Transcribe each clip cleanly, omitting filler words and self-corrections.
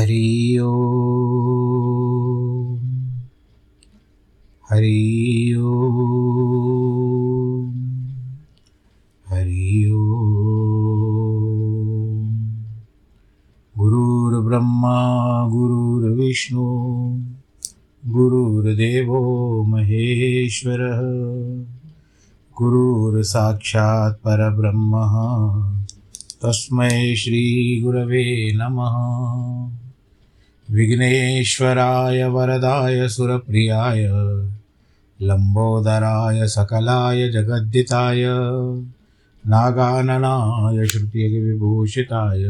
हरि ओम हरि ओम हरि ओम। गुरुर्ब्रह्मा गुरुर्विष्णु गुरुर्देवो महेश्वरः गुरुर्साक्षात् परब्रह्म तस्मै श्री गुरवे नमः। विघ्नेश्वराय वरदाय सुरप्रियाय लंबोदराय सकलाय जगद्दिताय नागाननाय श्रुतिविभूषिताय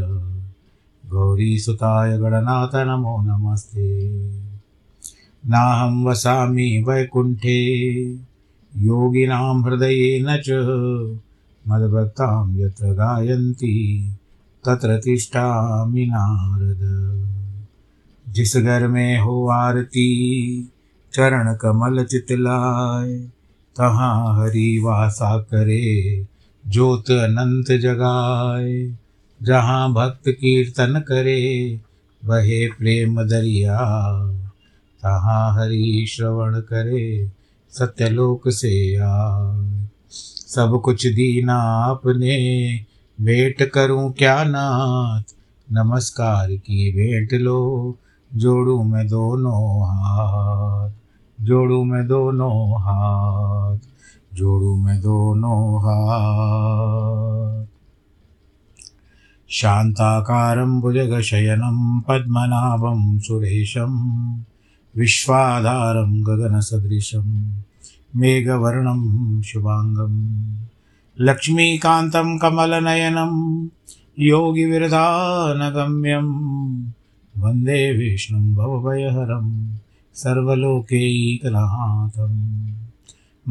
गौरीसुताय गणनाथ नमो नमस्ते। नाहं वसामि वैकुंठे योगिनां हृदयेन च मद्भक्तां यत्र गायन्ति तत्र तिष्ठामि नारद। जिस घर में हो आरती चरण कमल चितलाए तहाँ हरि वासा करे ज्योत अनंत जगाए। जहाँ भक्त कीर्तन करे बहे प्रेम दरिया तहाँ हरि श्रवण करे सत्यलोक से आए। सब कुछ दीना आपने भेंट करूं क्या नाथ नमस्कार की भेंट लो जोड़ूं मैं दोनों हाथ जोड़ूं मैं दोनों हाथ जोड़ूं मैं दोनों हाथ। शांताकारं भुजगशयनं पद्मनाभं सुरेशं विश्वाधारं गगनसदृशं मेघवर्णं शुभांगं लक्ष्मीकान्तं कमलनयनं योगिविरदानगम्यं वन्दे विष्णुं भवभयहरं सर्वलोकैकनाथं।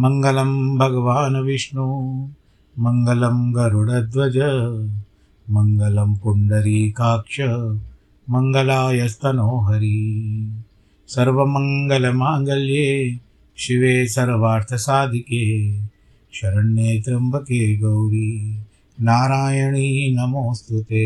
मङ्गलं भगवान् विष्णु मङ्गलं गरुडध्वज मङ्गलं पुण्डरीकाक्ष मङ्गलायस्तनोहरि। सर्वमङ्गलमाङ्गल्ये शिवे सर्वार्थ साधिके शरण्ये त्र्यंबके गौरी नारायणी नमोस्तुते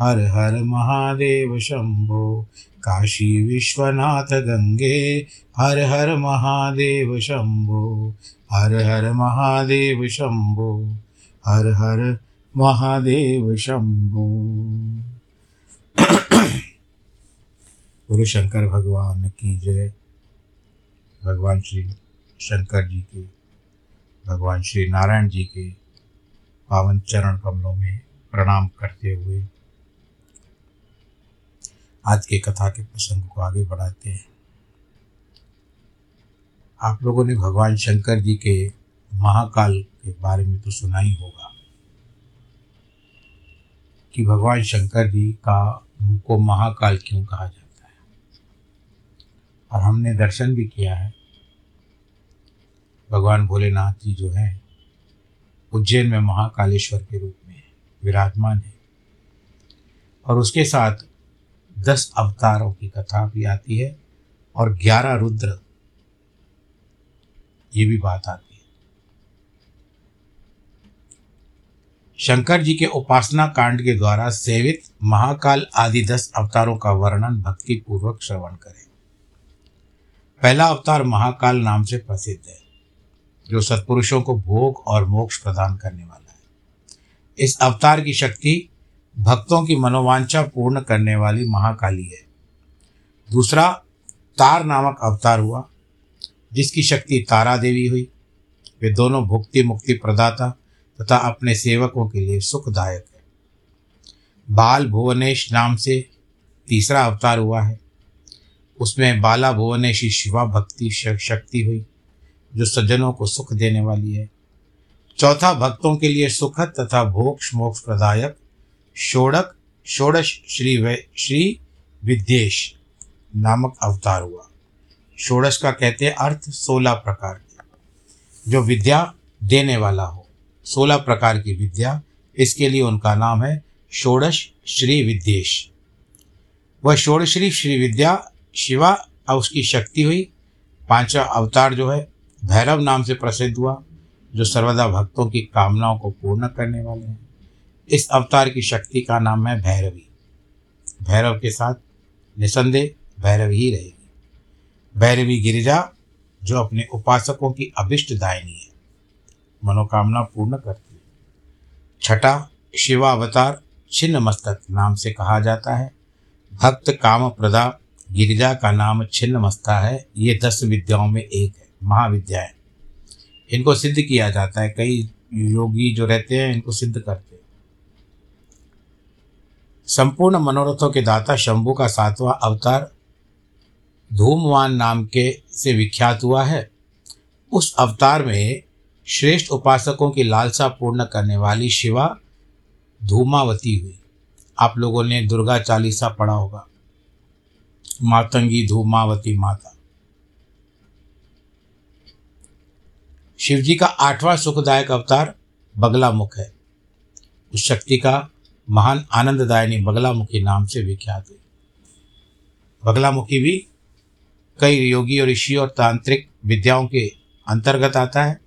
हर हर महादेव शंभो। काशी विश्वनाथ गंगे हर हर महादेव शंभो हर हर महादेव शंभो हर हर महादेव शंभो। गुरु शंकर भगवान की जय। भगवान श्री शंकर जी के भगवान श्री नारायण जी के पावन चरण कमलों में प्रणाम करते हुए आज के कथा के प्रसंग को आगे बढ़ाते हैं। आप लोगों ने भगवान शंकर जी के महाकाल के बारे में तो सुना ही होगा कि भगवान शंकर जी का उनको महाकाल क्यों कहा जाता है, और हमने दर्शन भी किया है। भगवान भोलेनाथ जी जो हैं उज्जैन में महाकालेश्वर के रूप में विराजमान है, और उसके साथ 10 अवतारों की कथा भी आती है और 11 रुद्र ये भी बात आती है। शंकर जी के उपासना कांड के द्वारा सेवित महाकाल आदि 10 अवतारों का वर्णन भक्तिपूर्वक श्रवण करें। पहला अवतार महाकाल नाम से प्रसिद्ध है जो सत्पुरुषों को भोग और मोक्ष प्रदान करने वाला है। इस अवतार की शक्ति भक्तों की मनोवांछा पूर्ण करने वाली महाकाली है। दूसरा तार नामक अवतार हुआ जिसकी शक्ति तारा देवी हुई। वे दोनों भुक्ति मुक्ति प्रदाता तथा अपने सेवकों के लिए सुखदायक है। बाल भुवनेश नाम से तीसरा अवतार हुआ है। उसमें बाला भुवनेशी शिवा भक्ति शक्ति हुई जो सज्जनों को सुख देने वाली है। चौथा भक्तों के लिए सुखद तथा भोक्ष मोक्ष प्रदायक षोडश श्री विद्वेश नामक अवतार हुआ। षोड़श का कहते हैं अर्थ 16 प्रकार के, जो विद्या देने वाला हो, 16 प्रकार की विद्या, इसके लिए उनका नाम है षोड़श श्री विद्वेश। वह षोड़श्री श्री विद्या शिवा और उसकी शक्ति हुई। पांचवा अवतार जो है भैरव नाम से प्रसिद्ध हुआ, जो सर्वदा भक्तों की कामनाओं को पूर्ण करने वाले हैं। इस अवतार की शक्ति का नाम है भैरवी। भैरव के साथ निसंदेह भैरव ही रहेगी। भैरवी गिरिजा जो अपने उपासकों की अभिष्ट दायिनी है, मनोकामना पूर्ण करती है। छठा शिवा अवतार छिन्न मस्तक नाम से कहा जाता है। भक्त काम प्रदा गिरिजा का नाम छिन्न मस्ता है। ये 10 विद्याओं में एक है, महाविद्याएं। इनको सिद्ध किया जाता है, कई योगी जो रहते हैं इनको सिद्ध करते हैं। संपूर्ण मनोरथों के दाता शंभु का सातवां अवतार धूमवान नाम के से विख्यात हुआ है। उस अवतार में श्रेष्ठ उपासकों की लालसा पूर्ण करने वाली शिवा धूमावती हुई। आप लोगों ने दुर्गा चालीसा पढ़ा होगा, मातंगी धूमावती माता। शिवजी का 8वां सुखदायक अवतार बगलामुख है। उस शक्ति का महान आनंददायिनी बगलामुखी नाम से विख्यात है। बगलामुखी भी कई योगी और ऋषि और तांत्रिक विद्याओं के अंतर्गत आता है।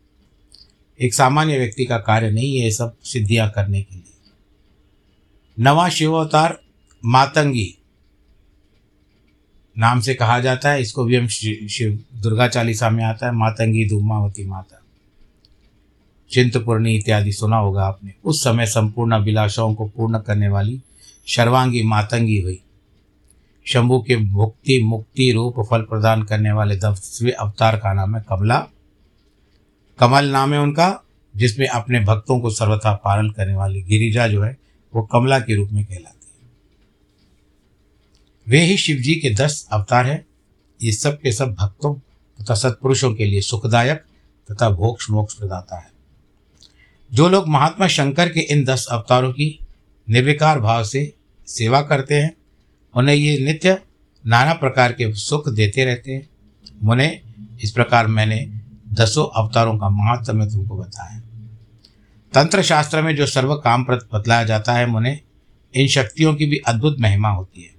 एक सामान्य व्यक्ति का कार्य नहीं है सब सिद्धियां करने के लिए। 9वां शिवावतार मातंगी नाम से कहा जाता है। इसको भी हम शिव दुर्गा चालीसा में आता है, मातंगी धूमावती माता। चिंतपूर्णी इत्यादि सुना होगा आपने। उस समय संपूर्ण अभिलाषाओं को पूर्ण करने वाली सर्वांगी मातंगी हुई। शंभु के भुक्ति मुक्ति रूप फल प्रदान करने वाले 10वें अवतार का नाम है कमला। कमल नाम है उनका, जिसमें अपने भक्तों को सर्वथा पालन करने वाली गिरिजा जो है वो कमला के रूप में कहलाती है। वे ही शिवजी के 10 अवतार हैं। ये सब के सब भक्तों तथा सत्पुरुषों के लिए सुखदायक तथा भोक्ष मोक्ष प्रदाता है। जो लोग महात्मा शंकर के इन 10 अवतारों की निर्विकार भाव से सेवा करते हैं, उन्हें ये नित्य नाना प्रकार के सुख देते रहते हैं। मुने, इस प्रकार मैंने 10 अवतारों का महात्म्य तुमको बताया। तंत्र शास्त्र में जो सर्व काम बतलाया जाता है मुने, इन शक्तियों की भी अद्भुत महिमा होती है।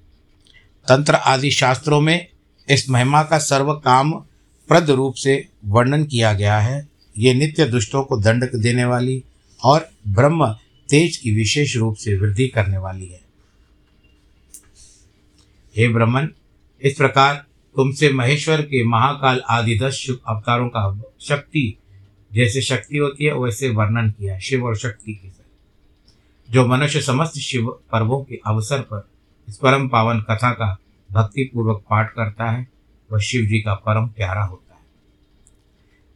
तंत्र आदि शास्त्रों में इस महिमा का सर्व काम प्रद रूप से वर्णन किया गया है। ये नित्य दुष्टों को दंड देने वाली और ब्रह्म तेज की विशेष रूप से वृद्धि करने वाली है। हे ब्रह्मन, इस प्रकार तुमसे महेश्वर के महाकाल आदि 10 शिव अवतारों का शक्ति जैसे शक्ति होती है वैसे वर्णन किया है। शिव और शक्ति के साथ जो मनुष्य समस्त शिव पर्वों के अवसर पर इस परम पावन कथा का भक्तिपूर्वक पाठ करता है, वह शिव जी का परम प्यारा होता है।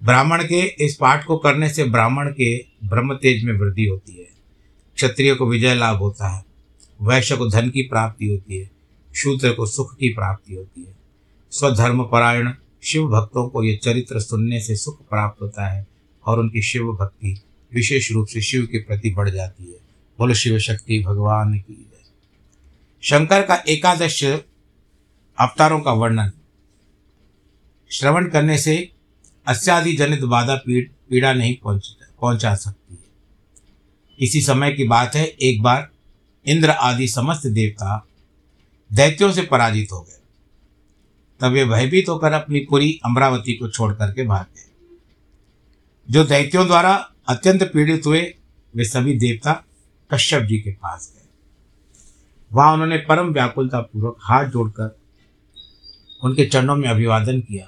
ब्राह्मण के इस पाठ को करने से ब्राह्मण के ब्रह्म तेज में वृद्धि होती है। क्षत्रिय को विजय लाभ होता है। वैश्य को धन की प्राप्ति होती है। शूद्र को सुख की प्राप्ति होती है। स्वधर्म परायण शिव भक्तों को ये चरित्र सुनने से सुख प्राप्त होता है और उनकी शिव भक्ति विशेष रूप से शिव के प्रति बढ़ जाती है। बोलो शिव शक्ति भगवान की। शंकर का 11 अवतारों का वर्णन श्रवण करने से अस्यादि जनित बाधा पीड़ा नहीं पहुंचा सकती है। इसी समय की बात है, एक बार इंद्र आदि समस्त देवता दैत्यों से पराजित हो गए। तब वे भयभीत होकर अपनी पूरी अमरावती को छोड़ करके भाग गए। जो दैत्यों द्वारा अत्यंत पीड़ित हुए वे सभी देवता कश्यप जी के पास गए। वहाँ उन्होंने परम व्याकुलता पूर्वक हाथ जोड़कर उनके चरणों में अभिवादन किया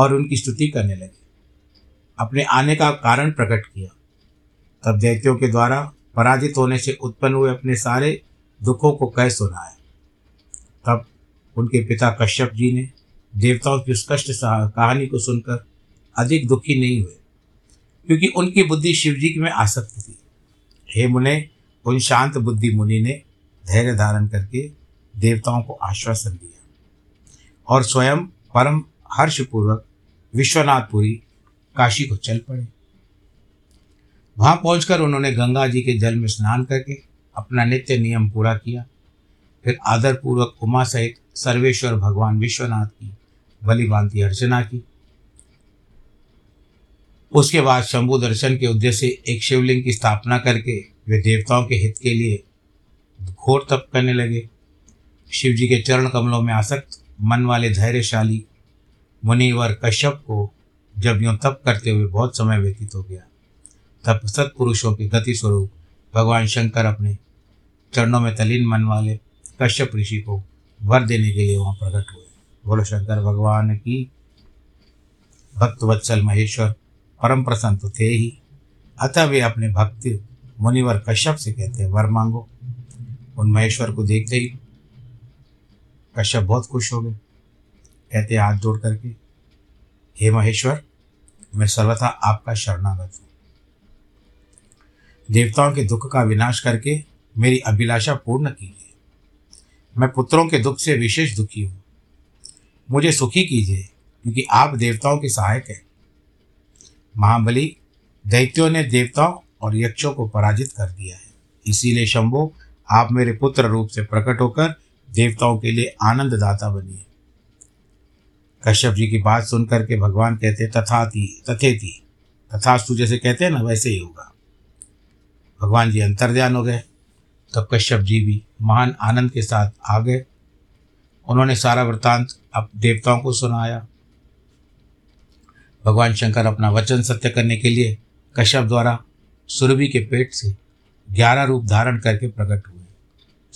और उनकी स्तुति करने लगे, अपने आने का कारण प्रकट किया। तब दैत्यों के द्वारा पराजित होने से उत्पन्न हुए अपने सारे दुखों को कह सुनाया। तब उनके पिता कश्यप जी ने देवताओं की उस कष्ट कहानी को सुनकर अधिक दुखी नहीं हुए, क्योंकि उनकी बुद्धि शिवजी की में आसक्त थी। हे मुने, उन शांत बुद्धि मुनि ने धैर्य धारण करके देवताओं को आश्वासन दिया और स्वयं परम हर्षपूर्वक विश्वनाथपुरी काशी को चल पड़े। वहाँ पहुंचकर उन्होंने गंगा जी के जल में स्नान करके अपना नित्य नियम पूरा किया। फिर आदरपूर्वक उमा सहित सर्वेश्वर भगवान विश्वनाथ की भलीभांति अर्चना की। उसके बाद शंभु दर्शन के उद्देश्य से एक शिवलिंग की स्थापना करके वे देवताओं के हित के लिए घोर तप करने लगे। शिवजी के चरण कमलों में आसक्त मन वाले धैर्यशाली मुनिवर कश्यप को जब यूँ तप करते हुए बहुत समय व्यतीत हो गया, तब सत्पुरुषों के गति स्वरूप भगवान शंकर अपने चरणों में तलीन मन वाले कश्यप ऋषि को वर देने के लिए वहाँ प्रकट हुए। बोलो शंकर भगवान की। भक्तवत्सल महेश्वर परम प्रसन्न तो थे ही, अतः वे अपने भक्त मुनिवर कश्यप से कहते हैं वर मांगो। उन महेश्वर को देखते ही कश्यप बहुत खुश हो गए, कहते हैं हाथ जोड़ करके, हे महेश्वर मैं सर्वथा आपका शरणागत हूँ, देवताओं के दुख का विनाश करके मेरी अभिलाषा पूर्ण कीजिए। मैं पुत्रों के दुख से विशेष दुखी हूँ, मुझे सुखी कीजिए क्योंकि आप देवताओं के सहायक हैं। महाबली दैत्यों ने देवताओं और यक्षों को पराजित कर दिया है, इसीलिए शंभो आप मेरे पुत्र रूप से प्रकट होकर देवताओं के लिए आनंददाता बनिए। कश्यप जी की बात सुन करके भगवान कहते तथाति तथेति, तथास्तु जैसे कहते हैं ना वैसे ही होगा। भगवान जी अंतर्ध्यान हो गए। तब कश्यप जी भी महान आनंद के साथ आ गए। उन्होंने सारा वृत्तांत अब देवताओं को सुनाया। भगवान शंकर अपना वचन सत्य करने के लिए कश्यप द्वारा सुरभि के पेट से 11 रूप धारण करके प्रकट हुए।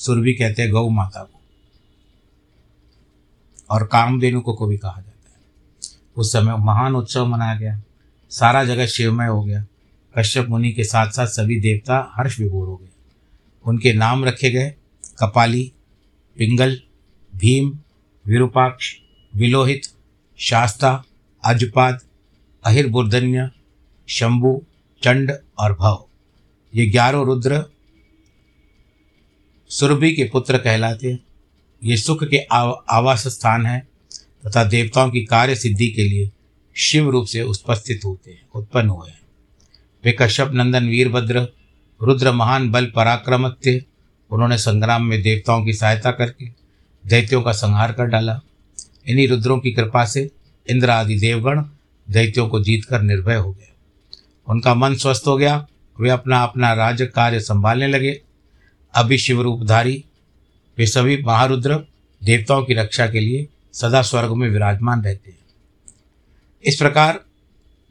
सुरभि कहते हैं गौ माता को और कामधेनु को भी कहा जाता है। उस समय महान उत्सव मनाया गया, सारा जगत शिवमय हो गया। कश्यप मुनि के साथ साथ सभी देवता हर्ष विभोर हो गए। उनके नाम रखे गए कपाली, पिंगल, भीम, विरूपाक्ष, विलोहित, शास्ता, अजपाद, अहिर्बुर्धन्य, शंभु, चंड और भव। ये 11 रुद्र सुरभि के पुत्र कहलाते हैं। ये सुख के आवास स्थान है तथा देवताओं की कार्य सिद्धि के लिए शिव रूप से उपस्थित होते हैं, उत्पन्न हुए हैं। वे कश्यप नंदन वीरभद्र रुद्र महान बल पराक्रमक थे। उन्होंने संग्राम में देवताओं की सहायता करके दैत्यों का संहार कर डाला। इन्हीं रुद्रों की कृपा से इंद्र आदि देवगण दैत्यों को जीतकर निर्भय हो गए। उनका मन स्वस्थ हो गया, वे अपना अपना राज्य कार्य संभालने लगे। अभी शिवरूपधारी वे सभी महारुद्र देवताओं की रक्षा के लिए सदा स्वर्ग में विराजमान रहते हैं। इस प्रकार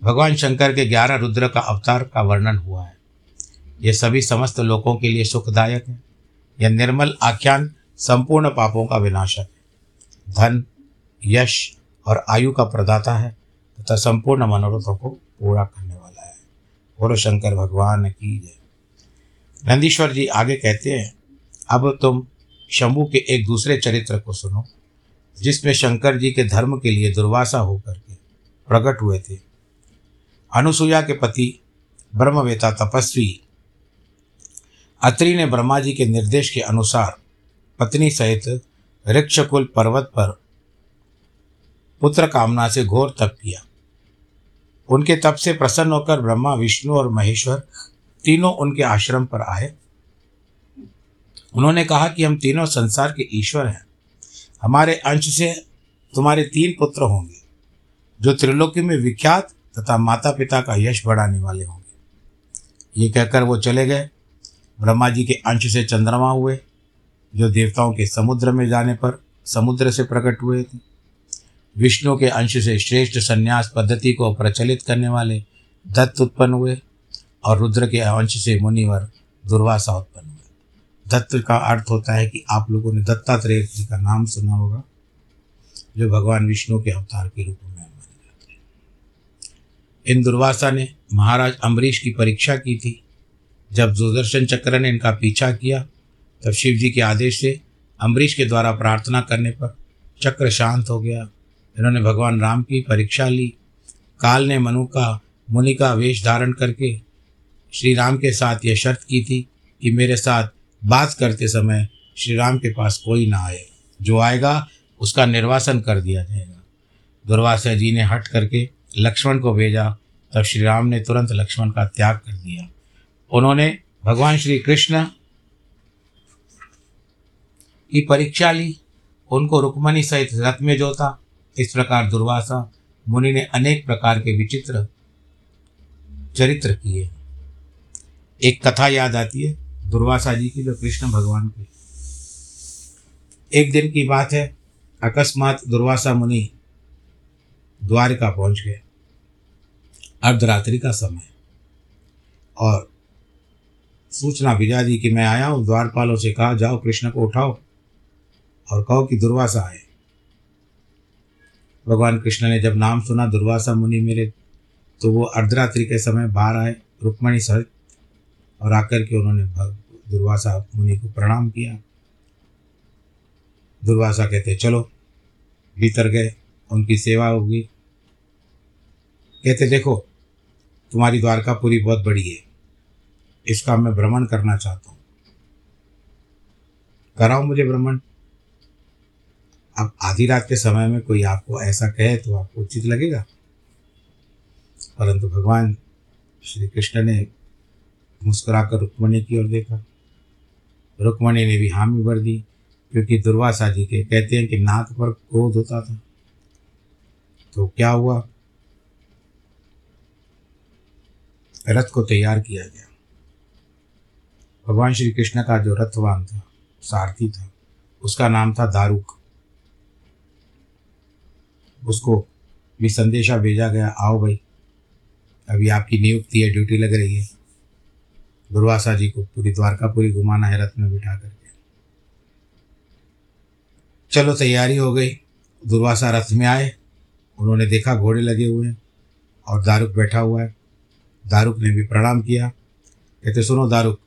भगवान शंकर के 11 रुद्र का अवतार का वर्णन हुआ है। ये सभी समस्त लोगों के लिए सुखदायक है। यह निर्मल आख्यान संपूर्ण पापों का विनाशक है, धन यश और आयु का प्रदाता है तथा संपूर्ण मनोरथों को पूरा करने वाला है। बोलो शंकर भगवान की जय। नंदीश्वर जी आगे कहते हैं अब तुम शंभू के एक दूसरे चरित्र को सुनो जिसमें शंकर जी के धर्म के लिए दुर्वासा होकर के प्रकट हुए थे। अनुसुईया के पति ब्रह्मवेता तपस्वी अत्रि ने ब्रह्मा जी के निर्देश के अनुसार पत्नी सहित ऋक्षकुल पर्वत पर पुत्र कामना से घोर तप किया। उनके तप से प्रसन्न होकर ब्रह्मा विष्णु और महेश्वर तीनों उनके आश्रम पर आए। उन्होंने कहा कि हम तीनों संसार के ईश्वर हैं, हमारे अंश से तुम्हारे 3 पुत्र होंगे जो त्रिलोकी में विख्यात तथा माता पिता का यश बढ़ाने वाले होंगे। ये कहकर वो चले गए। ब्रह्मा जी के अंश से चंद्रमा हुए जो देवताओं के समुद्र में जाने पर समुद्र से प्रकट हुए थे। विष्णु के अंश से श्रेष्ठ संन्यास पद्धति को प्रचलित करने वाले दत्त उत्पन्न हुए और रुद्र के अंश से मुनिवर दुर्वासा उत्पन्न हुए। दत्त का अर्थ होता है कि आप लोगों ने दत्तात्रेय जी का नाम सुना होगा जो भगवान विष्णु के अवतार के रूप में माने जाते हैं। इन दुर्वासा ने महाराज अम्बरीश की परीक्षा की थी। जब दूरदर्शन चक्र ने इनका पीछा किया तब शिव जी के आदेश से अम्बरीश के द्वारा प्रार्थना करने पर चक्र शांत हो गया। इन्होंने भगवान राम की परीक्षा ली। काल ने मनु का मुनि का वेश धारण करके श्री राम के साथ यह शर्त की थी कि मेरे साथ बात करते समय श्री राम के पास कोई ना आए, जो आएगा उसका निर्वासन कर दिया जाएगा। दुर्वासा जी ने हट करके लक्ष्मण को भेजा, तब श्री राम ने तुरंत लक्ष्मण का त्याग कर दिया। उन्होंने भगवान श्री कृष्ण की परीक्षा ली, उनको रुक्मणी सहित रथ में जोता। इस प्रकार दुर्वासा मुनि ने अनेक प्रकार के विचित्र चरित्र किए। एक कथा याद आती है दुर्वासा जी की, जो कृष्ण भगवान की। एक दिन की बात है, अकस्मात दुर्वासा मुनि द्वारिका पहुंच गए। अर्धरात्रि का समय, और सूचना भिजा दी कि मैं आया हूँ। द्वारपालों से कहा, जाओ कृष्ण को उठाओ और कहो कि दुर्वासा आए। भगवान कृष्ण ने जब नाम सुना दुर्वासा मुनि मेरे, तो वो अर्धरात्रि के समय बाहर आए रुक्मणी सहित, और आकर के उन्होंने दुर्वासा मुनि को प्रणाम किया। दुर्वासा कहते चलो, भीतर गए, उनकी सेवा होगी। कहते देखो, तुम्हारी द्वारकापुरी बहुत बड़ी है, इसका मैं भ्रमण करना चाहता हूँ, कराओ मुझे भ्रमण। अब आधी रात के समय में कोई आपको ऐसा कहे तो आपको उचित लगेगा, परंतु भगवान श्री कृष्ण ने मुस्कुराकर रुक्मणी की ओर देखा। रुक्मणी ने भी हामी भर दी, क्योंकि दुर्वासा जी के कहते हैं कि नाक पर क्रोध होता था। तो क्या हुआ, रथ को तैयार किया गया। भगवान श्री कृष्ण का जो रथवान था, सारथी था, उसका नाम था दारुक। उसको भी संदेशा भेजा गया, आओ भाई अभी आपकी नियुक्ति है, ड्यूटी लग रही है, दुर्वासा जी को पूरी द्वारकापुरी घुमाना है रथ में बिठा करके। चलो तैयारी हो गई। दुर्वासा रथ में आए, उन्होंने देखा घोड़े लगे हुए हैं और दारुक बैठा हुआ है। दारुक ने भी प्रणाम किया। कहते सुनो दारुक,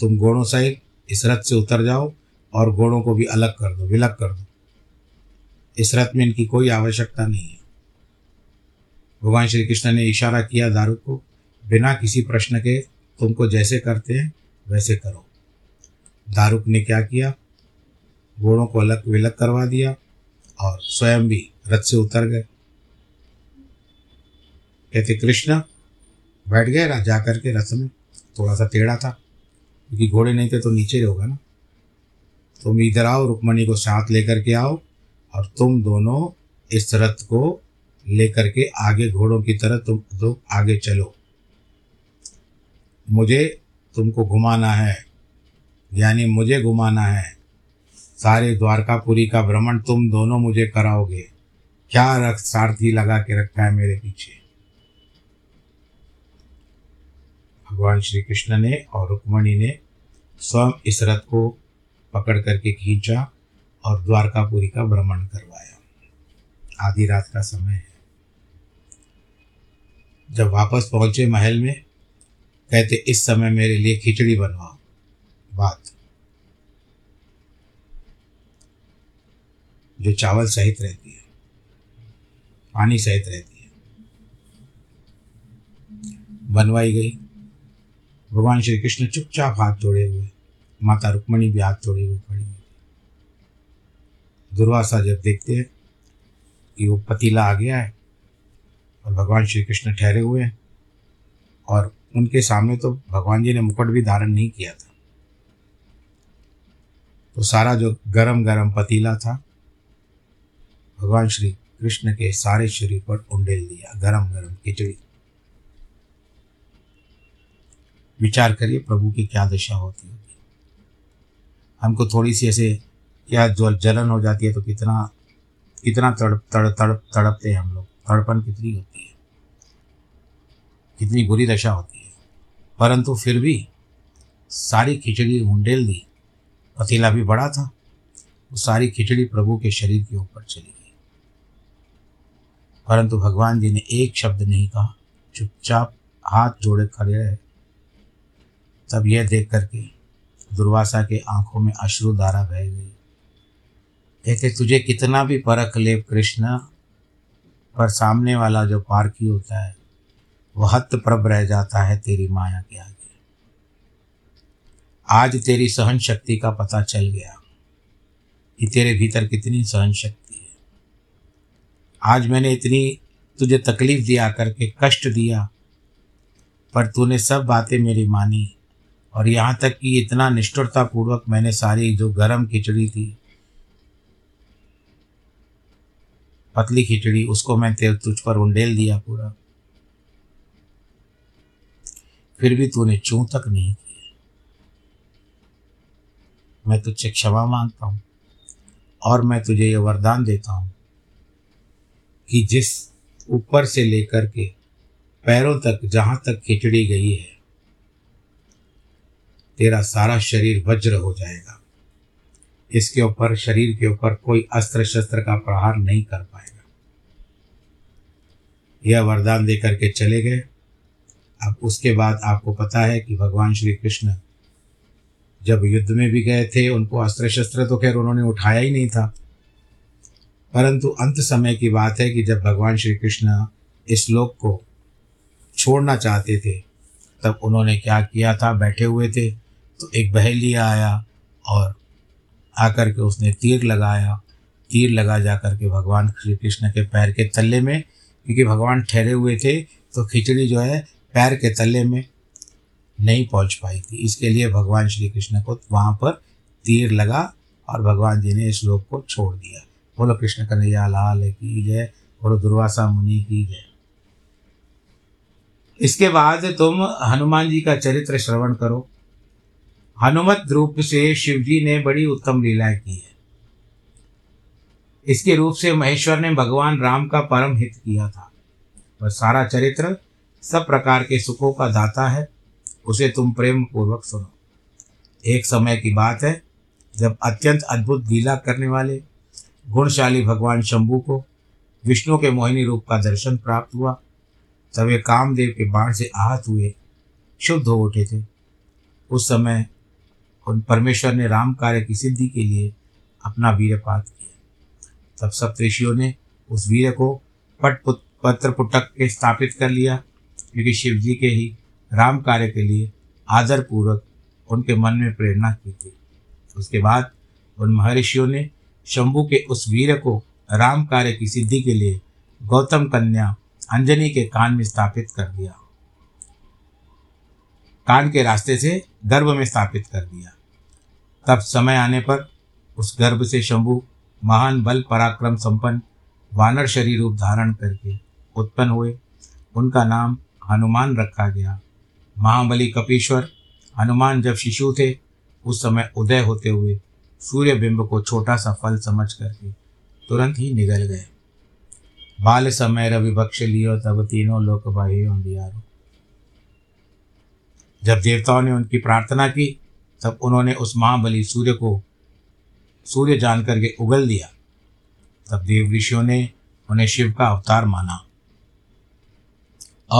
तुम घोड़ों सहित इस रथ से उतर जाओ और घोड़ों को भी अलग कर दो, विलग कर दो, इस रथ में इनकी कोई आवश्यकता नहीं है। भगवान श्री कृष्ण ने इशारा किया दारुक को, बिना किसी प्रश्न के तुमको जैसे करते हैं वैसे करो। दारुक ने क्या किया, घोड़ों को अलग विलग करवा दिया और स्वयं भी रथ से उतर गए। कहते कृष्ण बैठ गए जा कर के रथ में। थोड़ा सा टेढ़ा था, क्योंकि घोड़े नहीं थे तो नीचे होगा ना। तुम इधर आओ, रुक्मणी को साथ लेकर के आओ, और तुम दोनों इस रथ को लेकर के आगे घोड़ों की तरह तुम लोग आगे चलो, मुझे तुमको घुमाना है, यानी मुझे घुमाना है, सारे द्वारकापुरी का भ्रमण तुम दोनों मुझे कराओगे। क्या रख सारथी लगा के रखा है मेरे पीछे। भगवान श्री कृष्ण ने और रुक्मणी ने स्वयं इस रथ को पकड़ करके खींचा और द्वारकापुरी का भ्रमण करवाया। आधी रात का समय है। जब वापस पहुंचे महल में, कहते इस समय मेरे लिए खिचड़ी बनवाओ। बात जो चावल सहित रहती है, पानी सहित रहती है, बनवाई गई। भगवान श्री कृष्ण चुपचाप हाथ जोड़े हुए, माता रुक्मणी भी हाथ जोड़े हुए खड़ी हुई। दुर्वासा जब देखते हैं कि वो पतीला आ गया है और भगवान श्री कृष्ण ठहरे हुए हैं, और उनके सामने तो भगवान जी ने मुकुट भी धारण नहीं किया था, तो सारा जो गरम गरम पतीला था भगवान श्री कृष्ण के सारे शरीर पर उंडेल दिया, गरम गरम खिचड़ी। विचार करिए प्रभु की क्या दशा होती होगी। हमको थोड़ी सी ऐसे क्या जलन हो जाती है तो कितना कितना तड़पते हैं हम लोग, तड़पन कितनी होती है, कितनी बुरी दशा होती है। परंतु फिर भी सारी खिचड़ी उंडेल दी, पतीला भी बड़ा था, वो सारी खिचड़ी प्रभु के शरीर के ऊपर चली गई। परंतु भगवान जी ने एक शब्द नहीं कहा, चुपचाप हाथ जोड़े खड़े रहे। तब यह देख करके दुर्वासा के आंखों में अश्रु धारा बह गई। कहते तुझे कितना भी परख ले कृष्ण, पर सामने वाला जो पारखी होता है वह हतप्रभ रह जाता है तेरी माया के आगे। आज तेरी सहन शक्ति का पता चल गया कि तेरे भीतर कितनी सहन शक्ति है। आज मैंने इतनी तुझे तकलीफ दिया करके, कष्ट दिया, पर तूने सब बातें मेरी मानी और यहाँ तक कि इतना निष्ठुरतापूर्वक मैंने सारी जो गरम खिचड़ी थी, पतली खिचड़ी, उसको मैं तेरे तुझ पर उंडेल दिया पूरा, फिर भी तूने चूं तक नहीं किया। मैं तुझसे क्षमा मांगता हूँ और मैं तुझे ये वरदान देता हूँ कि जिस ऊपर से लेकर के पैरों तक, जहाँ तक खिचड़ी गई है, तेरा सारा शरीर वज्र हो जाएगा। इसके ऊपर, शरीर के ऊपर कोई अस्त्र शस्त्र का प्रहार नहीं कर पाएगा। यह वरदान दे करके चले गए। अब उसके बाद आपको पता है कि भगवान श्री कृष्ण जब युद्ध में भी गए थे, उनको अस्त्र शस्त्र तो खैर उन्होंने उठाया ही नहीं था, परंतु अंत समय की बात है कि जब भगवान श्री कृष्ण इस लोक को छोड़ना चाहते थे, तब उन्होंने क्या किया था, बैठे हुए थे तो एक बहेलिया आया और आकर के उसने तीर लगाया। तीर लगा जा कर के भगवान श्री कृष्ण के पैर के तले में, क्योंकि भगवान ठहरे हुए थे तो खिचड़ी जो है पैर के तले में नहीं पहुंच पाई थी, इसके लिए भगवान श्री कृष्ण को वहाँ पर तीर लगा और भगवान जी ने इस लोक को छोड़ दिया। बोलो कृष्ण कन्हैया लाल की जय, बोलो दुर्वासा मुनि की जय। इसके बाद तुम हनुमान जी का चरित्र श्रवण करो। हनुमत रूप से शिव जी ने बड़ी उत्तम लीलाएं की है। इसके रूप से महेश्वर ने भगवान राम का परम हित किया था। पर सारा चरित्र सब प्रकार के सुखों का दाता है, उसे तुम प्रेम पूर्वक सुनो। एक समय की बात है जब अत्यंत अद्भुत लीला करने वाले गुणशाली भगवान शंभू को विष्णु के मोहिनी रूप का दर्शन प्राप्त हुआ। तब ये कामदेव के बाण से आहत हुए, शुद्ध हो उठे थे। उस समय उन परमेश्वर ने राम कार्य की सिद्धि के लिए अपना वीरपात किया। तब सप्तऋषियों ने उस वीर को पत्रपुटक के स्थापित कर लिया, क्योंकि शिव जी के ही राम कार्य के लिए आदरपूर्वक उनके मन में प्रेरणा की थी। उसके बाद उन महर्षियों ने शंभू के उस वीर को राम कार्य की सिद्धि के लिए गौतम कन्या अंजनी के कान में स्थापित कर दिया, कान के रास्ते से गर्भ में स्थापित कर दिया। तब समय आने पर उस गर्भ से शंभू महान बल पराक्रम संपन्न वानर शरीर रूप धारण करके उत्पन्न हुए। उनका नाम हनुमान रखा गया। महाबली कपीश्वर हनुमान जब शिशु थे, उस समय उदय होते हुए सूर्य बिंब को छोटा सा फल समझ करके तुरंत ही निगल गए। बाल समय रवि बक्ष लियो, तब तीनों लोक बाह्य अंधियारो। जब देवताओं ने उनकी प्रार्थना की, तब उन्होंने उस महाबली सूर्य को सूर्य जान करके उगल दिया। तब देव ऋषियों ने उन्हें शिव का अवतार माना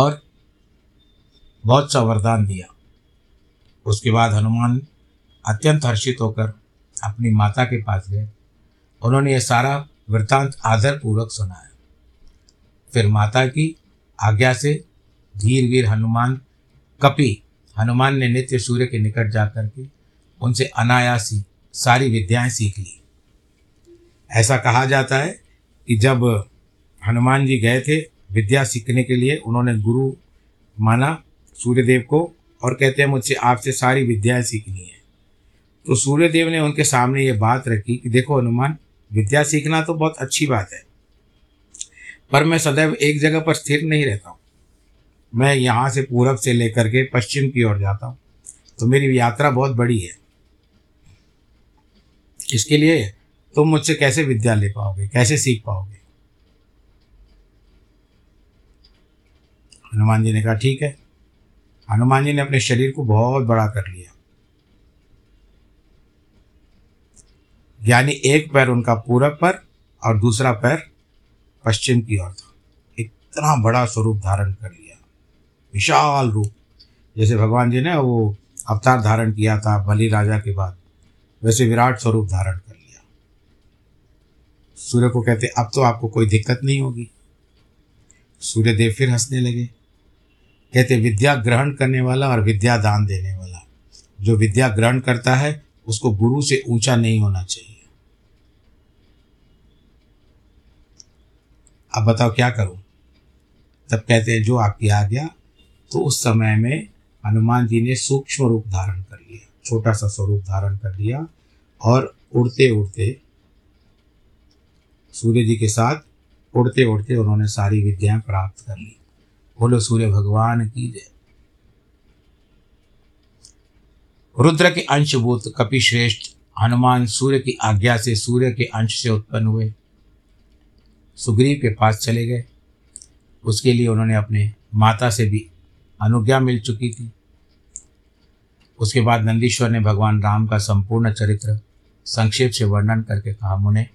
और बहुत सा वरदान दिया। उसके बाद हनुमान अत्यंत हर्षित होकर अपनी माता के पास गए। उन्होंने यह सारा वृत्तांत आदरपूर्वक सुनाया। फिर माता की आज्ञा से धीर वीर हनुमान कपि हनुमान ने नित्य सूर्य के निकट जाकर के उनसे अनायास ही सारी विद्याएं सीख ली। ऐसा कहा जाता है कि जब हनुमान जी गए थे विद्या सीखने के लिए, उन्होंने गुरु माना सूर्यदेव को और कहते हैं मुझसे आपसे सारी विद्याएं सीखनी है। तो सूर्यदेव ने उनके सामने ये बात रखी कि देखो हनुमान, विद्या सीखना तो बहुत अच्छी बात है, पर मैं सदैव एक जगह पर स्थिर नहीं रहता हूँ। मैं यहाँ से पूरब से लेकर के पश्चिम की ओर जाता हूँ, तो मेरी यात्रा बहुत बड़ी है। इसके लिए तुम मुझसे कैसे विद्या ले पाओगे, कैसे सीख पाओगे? हनुमान जी ने कहा ठीक है। हनुमान जी ने अपने शरीर को बहुत बड़ा कर लिया, यानी एक पैर उनका पूरब पर और दूसरा पैर पश्चिम की ओर था। इतना बड़ा स्वरूप धारण कर लिया, विशाल रूप। जैसे भगवान जी ने वो अवतार धारण किया था बलि राजा के बाद, वैसे विराट स्वरूप धारण कर लिया। सूर्य को कहते अब तो आपको कोई दिक्कत नहीं होगी। सूर्यदेव फिर हंसने लगे, कहते विद्या ग्रहण करने वाला और विद्या दान देने वाला, जो विद्या ग्रहण करता है उसको गुरु से ऊंचा नहीं होना चाहिए। अब बताओ क्या करूं? तब कहते हैं जो आपकी आज्ञा। तो उस समय में हनुमान जी ने सूक्ष्म रूप धारण कर लिया, छोटा सा स्वरूप धारण कर लिया और उड़ते उड़ते सूर्य जी के साथ उड़ते उड़ते उन्होंने सारी विद्याएं प्राप्त कर ली। बोलो सूर्य भगवान की जय। रुद्र के अंशभूत कपिश्रेष्ठ हनुमान सूर्य की आज्ञा से सूर्य के अंश से उत्पन्न हुए, सुग्रीव के पास चले गए। उसके लिए उन्होंने अपने माता से भी अनुज्ञा मिल चुकी थी। उसके बाद नंदीश्वर ने भगवान राम का संपूर्ण चरित्र संक्षेप से वर्णन करके कहा, मुने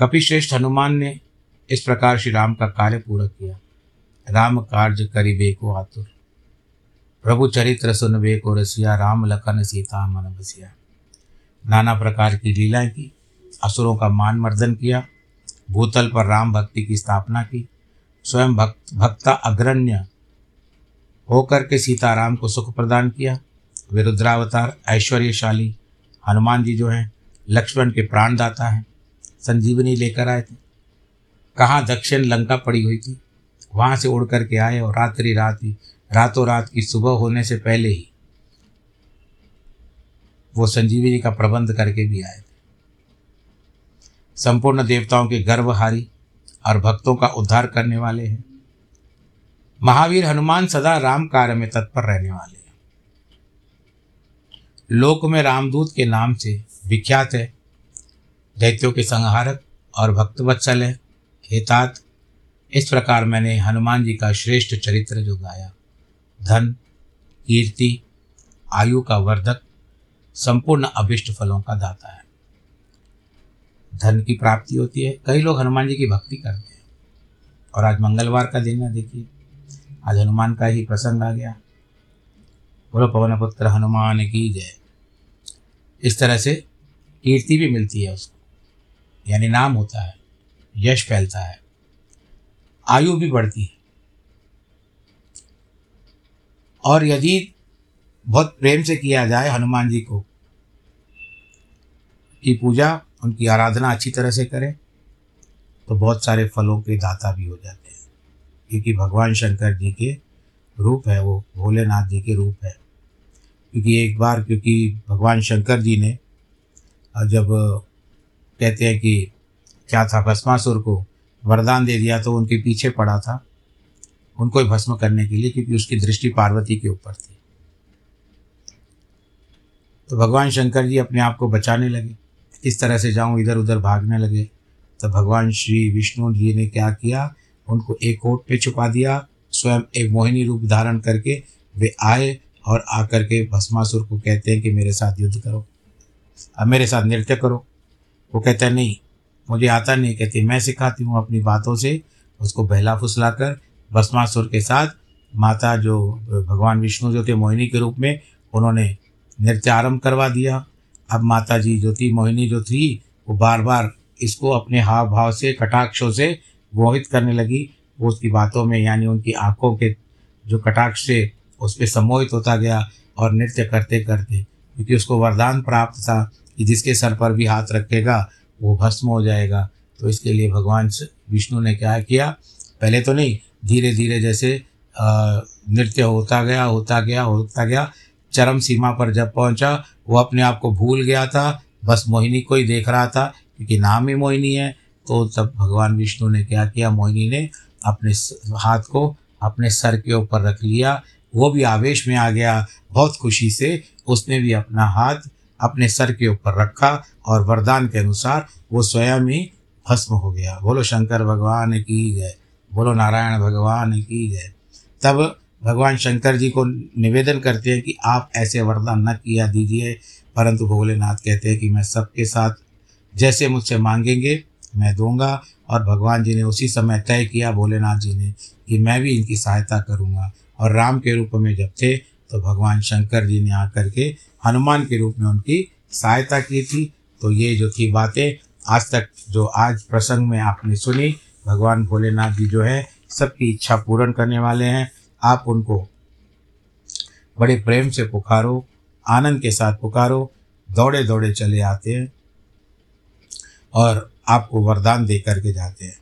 कपिश्रेष्ठ हनुमान ने इस प्रकार श्री राम का कार्य पूरा किया। राम कार्य करिबे को आतुर, प्रभु चरित्र सुनबे को रसिया। राम लखन सीता मन बसिया। नाना प्रकार की लीलाएं की, असुरों का मान मर्दन किया, भूतल पर राम भक्ति की स्थापना की। स्वयं भक्ता अग्रण्य होकर के सीताराम को सुख प्रदान किया। वे रुद्रावतार ऐश्वर्यशाली हनुमान जी जो हैं लक्ष्मण के प्राणदाता हैं, संजीवनी लेकर आए थे। कहाँ दक्षिण लंका पड़ी हुई थी, वहाँ से उड़ कर के आए और रातों रात की सुबह होने से पहले ही वो संजीवनी का प्रबंध करके भी आए थे। संपूर्ण देवताओं के गर्वहारी और भक्तों का उद्धार करने वाले हैं। महावीर हनुमान सदा राम कार्य में तत्पर रहने वाले हैं। लोक में रामदूत के नाम से विख्यात है। दैत्यों के संहारक और भक्तवत्सल है। हेतात, इस प्रकार मैंने हनुमान जी का श्रेष्ठ चरित्र जो गाया, धन कीर्ति आयु का वर्धक, संपूर्ण अभिष्ट फलों का दाता है। धन की प्राप्ति होती है। कई लोग हनुमान जी की भक्ति करते हैं और आज मंगलवार का दिन है, देखिए आज हनुमान का ही प्रसंग आ गया। बोलो पवन पुत्र हनुमान की जय। इस तरह से कीर्ति भी मिलती है उसको, यानी नाम होता है, यश फैलता है, आयु भी बढ़ती है। और यदि बहुत प्रेम से किया जाए हनुमान जी को की पूजा, उनकी आराधना अच्छी तरह से करें तो बहुत सारे फलों के दाता भी हो जाते हैं, क्योंकि भगवान शंकर जी के रूप है, वो भोलेनाथ जी के रूप है। क्योंकि एक बार भगवान शंकर जी ने जब कहते हैं कि क्या था, भस्मासुर को वरदान दे दिया तो उनके पीछे पड़ा था उनको ही भस्म करने के लिए, क्योंकि उसकी दृष्टि पार्वती के ऊपर थी। तो भगवान शंकर जी अपने आप को बचाने लगे, इस तरह से जाऊं इधर उधर भागने लगे। तब भगवान श्री विष्णु जी ने क्या किया, उनको एक ओट पे छुपा दिया। स्वयं एक मोहिनी रूप धारण करके वे आए और आकर के भस्मासुर को कहते हैं कि मेरे साथ युद्ध करो, अब मेरे साथ नृत्य करो। वो कहता है नहीं, मुझे आता नहीं। कहती मैं सिखाती हूँ अपनी बातों से। उसको बहला फुसला कर भस्मासुर के साथ माता जो भगवान विष्णु जो थे मोहिनी के रूप में, उन्होंने नृत्य आरंभ करवा दिया। अब माता जी जो थी, मोहिनी जो थी, वो बार बार इसको अपने हाव भाव से, कटाक्षों से मोहित करने लगी। वो उसकी बातों में, यानी उनकी आंखों के जो कटाक्ष से, उस पर सम्मोहित होता गया और नृत्य करते करते, क्योंकि उसको वरदान प्राप्त था कि जिसके सर पर भी हाथ रखेगा वो भस्म हो जाएगा। तो इसके लिए भगवान विष्णु ने क्या किया, पहले तो नहीं, धीरे धीरे जैसे नृत्य होता गया चरम सीमा पर जब पहुंचा, वो अपने आप को भूल गया था, बस मोहिनी को ही देख रहा था, क्योंकि नाम ही मोहिनी है। तो तब भगवान विष्णु ने क्या किया, मोहिनी ने अपने हाथ को अपने सर के ऊपर रख लिया। वो भी आवेश में आ गया, बहुत खुशी से उसने भी अपना हाथ अपने सर के ऊपर रखा और वरदान के अनुसार वो स्वयं ही भस्म हो गया। बोलो शंकर भगवान की जय, बोलो नारायण भगवान की जय। तब भगवान शंकर जी को निवेदन करते हैं कि आप ऐसे वरदान न किया दीजिए, परंतु भोलेनाथ कहते हैं कि मैं सबके साथ जैसे मुझसे मांगेंगे मैं दूंगा। और भगवान जी ने उसी समय तय किया, भोलेनाथ जी ने, कि मैं भी इनकी सहायता करूंगा। और राम के रूप में जब थे तो भगवान शंकर जी ने आकर के हनुमान के रूप में उनकी सहायता की थी। तो ये जो थी बातें आज तक जो आज प्रसंग में आपने सुनी, भगवान भोलेनाथ जी जो है सबकी इच्छा पूर्ण करने वाले हैं। आप उनको बड़े प्रेम से पुकारो, आनंद के साथ पुकारो, दौड़े दौड़े चले आते हैं और आपको वरदान दे करके जाते हैं।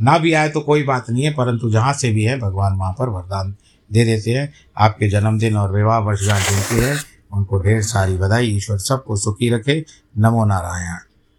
ना भी आए तो कोई बात नहीं है, परंतु जहाँ से भी है भगवान वहाँ पर वरदान दे देते हैं। आपके जन्मदिन और विवाह वर्षगांठ होती है, उनको ढेर सारी बधाई। ईश्वर सबको सुखी रखे। नमो नारायण।